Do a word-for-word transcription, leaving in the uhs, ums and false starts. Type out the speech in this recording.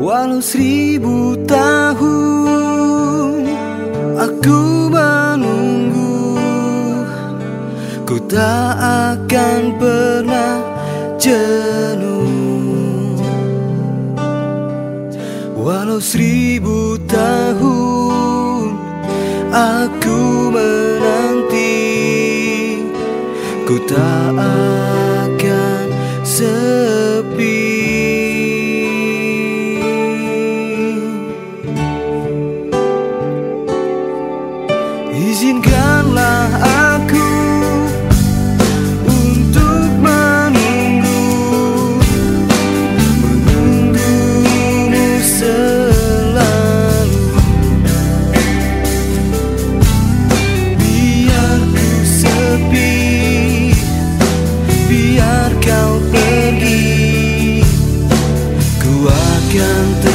Walau seribu tahun aku menunggu, ku tak akan pernah jenuh. Walau seribu tahun aku menanti, ku tak akan sepi. Izinkanlah aku untuk menunggu, menunggumu selalu. Biar ku sepi, biar kau pergi, ku akan